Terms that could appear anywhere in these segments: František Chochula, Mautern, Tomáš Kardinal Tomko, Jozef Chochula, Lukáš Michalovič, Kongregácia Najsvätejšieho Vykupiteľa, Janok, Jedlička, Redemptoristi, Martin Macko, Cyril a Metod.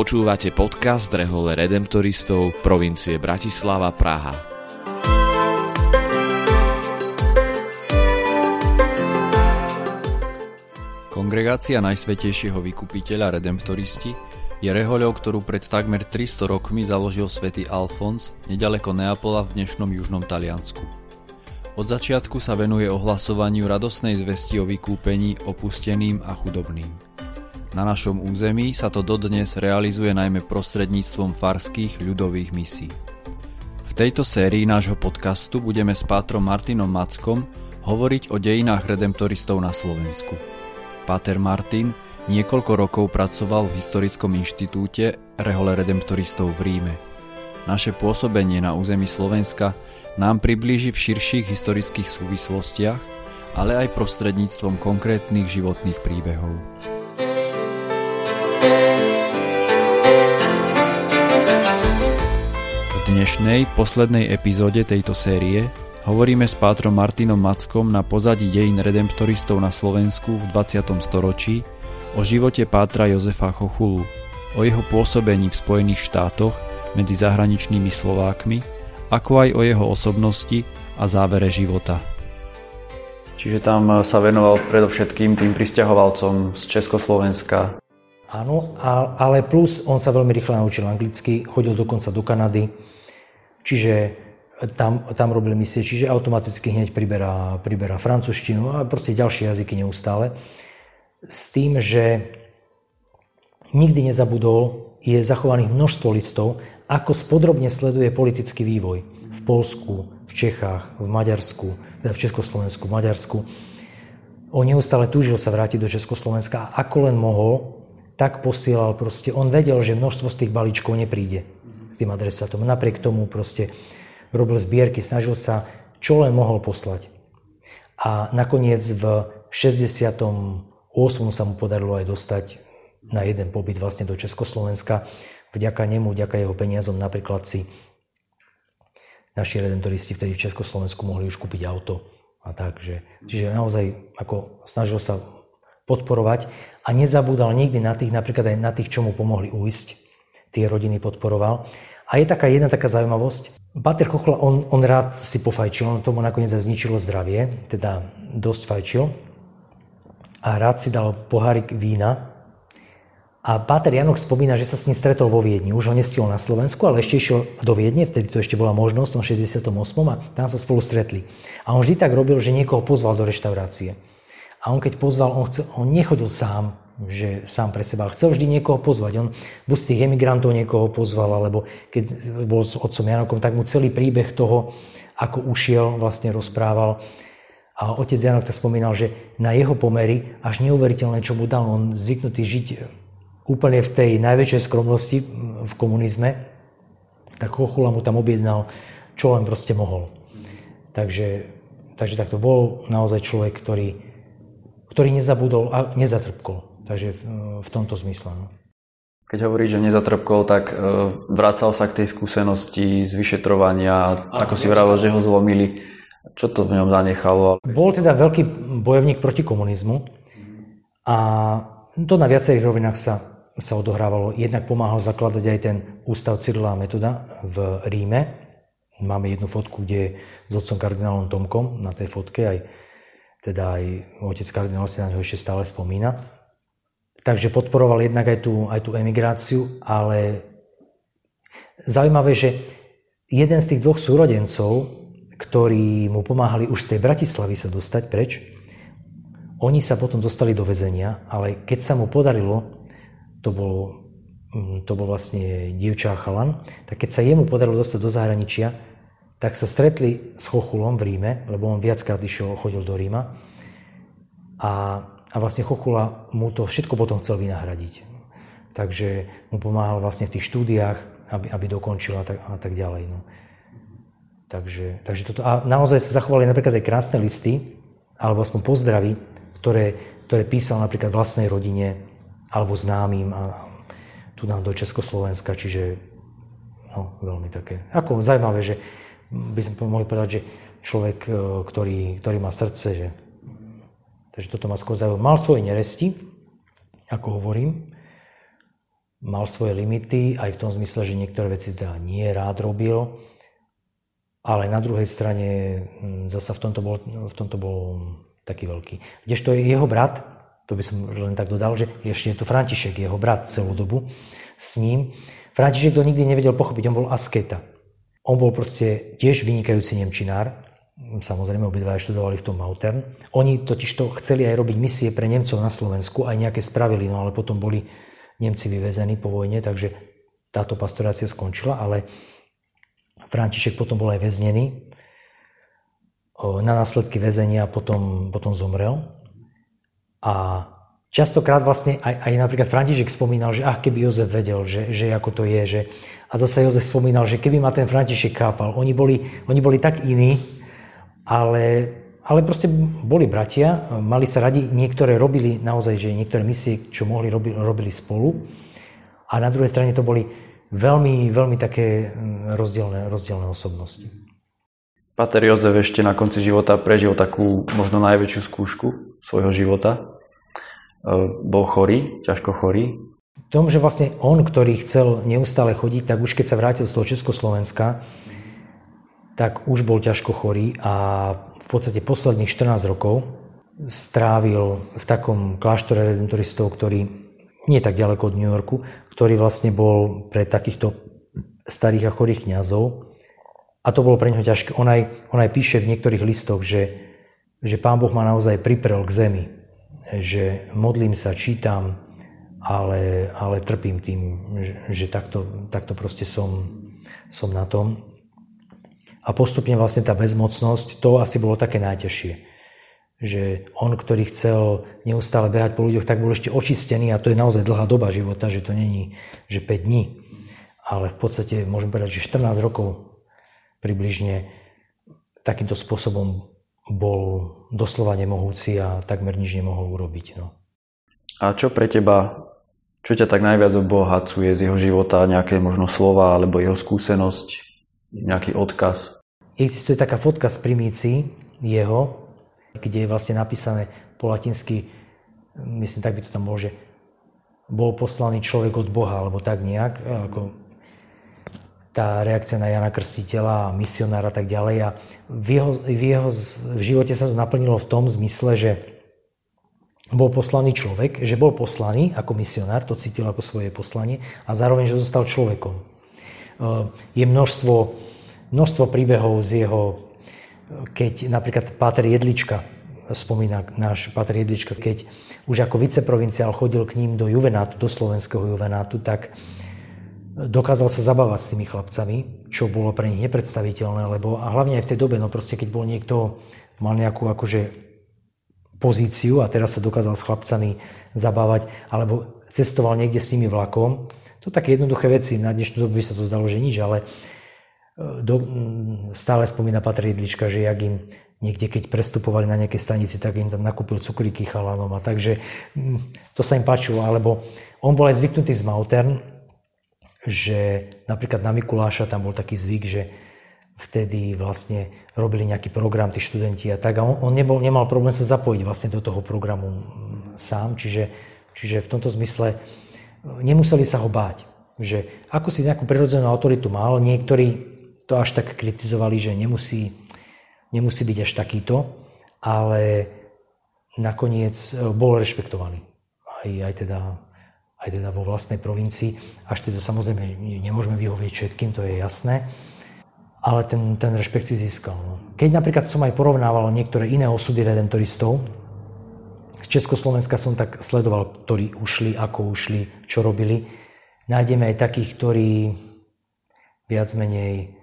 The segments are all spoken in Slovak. Počúvate podcast Rehole Redemptoristov provincie Bratislava, Praha. Kongregácia Najsvätejšieho Vykupiteľa Redemptoristi je rehoľou, ktorú pred takmer 300 rokmi založil svätý Alfons neďaleko Neapola v dnešnom južnom Taliansku. Od začiatku sa venuje ohlasovaniu radosnej zvesti o vykúpení opusteným a chudobným. Na našom území sa to dodnes realizuje najmä prostredníctvom farských ľudových misií. V tejto sérii nášho podcastu budeme s pátrom Martinom Mackom hovoriť o dejinách redemptoristov na Slovensku. Páter Martin niekoľko rokov pracoval v historickom inštitúte Rehole redemptoristov v Ríme. Naše pôsobenie na území Slovenska nám priblíži v širších historických súvislostiach, ale aj prostredníctvom konkrétnych životných príbehov. V dnešnej, poslednej epizóde tejto série hovoríme s pátrom Martinom Mackom na pozadí dejín redemptoristov na Slovensku v 20. storočí o živote pátra Jozefa Chochulu, o jeho pôsobení v Spojených štátoch medzi zahraničnými Slovákmi, ako aj o jeho osobnosti a závere života. Čiže tam sa venoval predovšetkým tým prisťahovalcom z Československa. Áno, ale plus on sa veľmi rýchle naučil anglicky, chodil dokonca do Kanady. Čiže tam robil misie, čiže automaticky hneď priberá francúzštinu a proste ďalšie jazyky neustále. S tým, že nikdy nezabudol, je zachovaných množstvo listov, ako spodrobne sleduje politický vývoj v Poľsku, v Čechách, v Maďarsku, teda v Československu, v Maďarsku. On neustále túžil sa vrátiť do Československa a ako len mohol, tak posielal proste. On vedel, že množstvo z tých balíčkov nepríde k tým adresátom. Napriek tomu proste robil zbierky, snažil sa, čo len mohol poslať. A nakoniec v 68. sa mu podarilo aj dostať na jeden pobyt vlastne do Československa. Vďaka nemu, vďaka jeho peniazom napríklad si naši redemptoristi vtedy v Československu mohli už kúpiť auto. A tak, čiže naozaj ako snažil sa podporovať a nezabúdal nikdy na tých, napríklad aj na tých, čo mu pomohli ujsť. Tie rodiny podporoval. A je taká jedna taká zaujímavosť. Páter Chochula, on rád si pofajčil, on tomu nakoniec aj zničilo zdravie, teda dosť fajčil. A rád si dal pohárik vína. A páter Janok spomína, že sa s ním stretol vo Viedni. Už ho nestihol na Slovensku, ale ešte išiel do Viedne, vtedy to ešte bola možnosť, v 68. a tam sa spolu stretli. A on vždy tak robil, že niekoho pozval do reštaurácie. A on keď pozval, on nechodil sám, že sám pre seba. Chcel vždy niekoho pozvať. On buď z tých emigrantov niekoho pozval, alebo keď bol s otcom Janokom, tak mu celý príbeh toho, ako ušiel, vlastne rozprával. A otec Janok tak spomínal, že na jeho pomery až neuveriteľné, čo mu dal. On zvyknutý žiť úplne v tej najväčšej skromnosti v komunizme, tak Chochula mu tam objednal, čo len proste mohol. Takže takto bol naozaj človek, ktorý nezabudol a nezatrpkol. Takže v tomto zmysle. No. Keď hovoríš, že nezatrpkol, tak vracal sa k tej skúsenosti z vyšetrovania, ako si vravel, že ho zlomili. Čo to v ňom zanechalo? Bol teda veľký bojovník proti komunizmu a to na viacerých rovinách sa odohrávalo. Jednak pomáhal zakladať aj ten ústav Cyrila a Metoda v Ríme. Máme jednu fotku, kde je s otcom kardinálom Tomkom, na tej fotke aj otec kardinál si na ňo ešte stále spomína. Takže podporoval jednak aj tú emigráciu, ale zaujímavé, že jeden z tých dvoch súrodencov, ktorí mu pomáhali už z tej Bratislavy sa dostať preč, oni sa potom dostali do väzenia, ale keď sa mu podarilo, to bol vlastne dievča a chalan, tak keď sa jemu podarilo dostať do zahraničia, tak sa stretli s Chochulom v Ríme, lebo on viackrát chodil do Ríma a vlastne Chochula mu to všetko potom chcel vynahradiť. Takže mu pomáhal vlastne v tých štúdiách, aby dokončil a tak ďalej. No. Takže toto, a naozaj sa zachovali napríklad aj krásne listy, alebo aspoň pozdravy, ktoré písal napríklad vlastnej rodine alebo známym a tu nám do Československa, čiže no, veľmi také. Ako zaujímavé, že by sme mohli povedať, že človek, ktorý má srdce, že... Takže toto ma skôr zaujímavé. Mal svoje neresti, ako hovorím, mal svoje limity, aj v tom zmysle, že niektoré veci teda nie rád robil, ale na druhej strane zasa v tomto bol taký veľký. Kdežto je jeho brat, to by som len tak dodal, že ešte je tu František, jeho brat celú dobu s ním. František to nikdy nevedel pochopiť, on bol asketa. On bol proste tiež vynikajúci nemčinár, samozrejme obidva študovali v tom Mautern. Oni totižto chceli aj robiť misie pre Nemcov na Slovensku, aj nejaké spravili, no ale potom boli Nemci vyvezení po vojne, takže táto pastorácia skončila, ale František potom bol aj väznený. Na následky väzenia potom zomrel. A častokrát vlastne aj napríklad František spomínal, že keby Jozef vedel, že ako to je. Že... A zase Jozef spomínal, že keby ma ten František chápal. Oni boli tak iní, ale proste boli bratia, mali sa radi. Niektoré robili naozaj, že niektoré misie, čo mohli, robili spolu. A na druhej strane to boli veľmi, veľmi také rozdielne osobnosti. Páter Jozef ešte na konci života prežil takú možno najväčšiu skúšku svojho života. Bol chorý, ťažko chorý. V tom, že vlastne on, ktorý chcel neustále chodiť, tak už keď sa vrátil z toho Československa, tak už bol ťažko chorý a v podstate posledných 14 rokov strávil v takom kláštore redemptoristov, ktorý nie tak ďaleko od New Yorku, ktorý vlastne bol pre takýchto starých a chorých kňazov. A to bolo pre neho ťažké. On aj píše v niektorých listoch, že Pán Boh ma naozaj priprel k zemi. Že modlím sa, čítam, ale trpím tým, že takto proste som na tom. A postupne vlastne tá bezmocnosť, to asi bolo také najťažšie. Že on, ktorý chcel neustále behať po ľuďoch, tak bol ešte očistený a to je naozaj dlhá doba života, že to není, že 5 dní. Ale v podstate môžem povedať, že 14 rokov približne takýmto spôsobom bol doslova nemohúci a takmer nič nemohol urobiť. No. A čo pre teba, čo ťa tak najviac obohacuje z jeho života, nejaké možno slova alebo jeho skúsenosť, nejaký odkaz? Existuje taká fotka z primíci jeho, kde je vlastne napísané po latinsky, myslím, tak by to tam bolo, že bol poslaný človek od Boha, alebo tak nejak, ako tá reakcia na Jana Krstiteľa, misionára a tak ďalej. A v živote sa to naplnilo v tom zmysle, že bol poslaný človek, že bol poslaný ako misionár, to cítil ako svoje poslanie, a zároveň, že zostal človekom. Je množstvo príbehov z jeho... Keď napríklad páter Jedlička, spomína náš páter Jedlička, keď už ako viceprovinciál chodil k ním do juvenátu, do slovenského juvenátu, tak dokázal sa zabávať s tými chlapcami, čo bolo pre nich nepredstaviteľné, lebo a hlavne aj v tej dobe, no proste keď bol niekto, mal nejakú akože pozíciu a teraz sa dokázal s chlapcami zabávať, alebo cestoval niekde s nimi vlakom, to také jednoduché veci, na dnešnú dobu by sa to zdalo, že nič, ale... Stále spomína páter Jedlička, že jak im niekde, keď prestupovali na nejakej stanici, tak im tam nakúpil cukríky chalanom a takže to sa im páčilo. Alebo on bol aj zvyknutý z Mautern, že napríklad na Mikuláša tam bol taký zvyk, že vtedy vlastne robili nejaký program tí študenti a tak a on nemal problém sa zapojiť vlastne do toho programu sám, čiže v tomto zmysle nemuseli sa ho báť, že ako si nejakú prirodzenú autoritu mal, niektorí to až tak kritizovali, že nemusí byť až takýto, ale nakoniec bol rešpektovaný. Aj teda vo vlastnej provincii. Až teda samozrejme nemôžeme vyhovieť všetkým, to je jasné. Ale ten rešpekt si získal. Keď napríklad som aj porovnával niektoré iné osudy redemptoristov, z Československa som tak sledoval, ktorí ušli, ako ušli, čo robili. Nájdeme aj takých, ktorí viac menej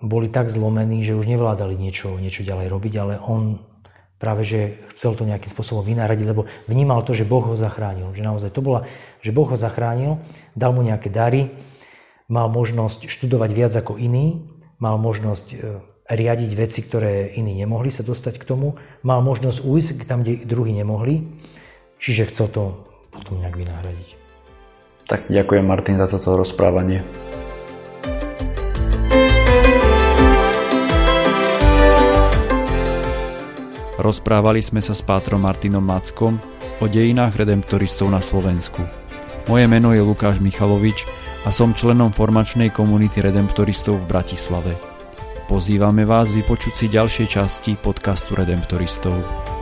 boli tak zlomení, že už nevládali niečo ďalej robiť, ale on práve, že chcel to nejakým spôsobom vynáradiť, lebo vnímal to, že Boh ho zachránil. Že naozaj to bola, že Boh ho zachránil, dal mu nejaké dary, mal možnosť študovať viac ako iní, mal možnosť riadiť veci, ktoré iní nemohli sa dostať k tomu, mal možnosť ujsť tam, kde druhí nemohli, čiže chcel to potom nejak vynáhradiť. Tak ďakujem, Martin, za toto rozprávanie. Rozprávali sme sa s pátrom Martinom Mackom o dejinách redemptoristov na Slovensku. Moje meno je Lukáš Michalovič a som členom formačnej komunity Redemptoristov v Bratislave. Pozývame vás vypočuť si ďalšie časti podcastu Redemptoristov.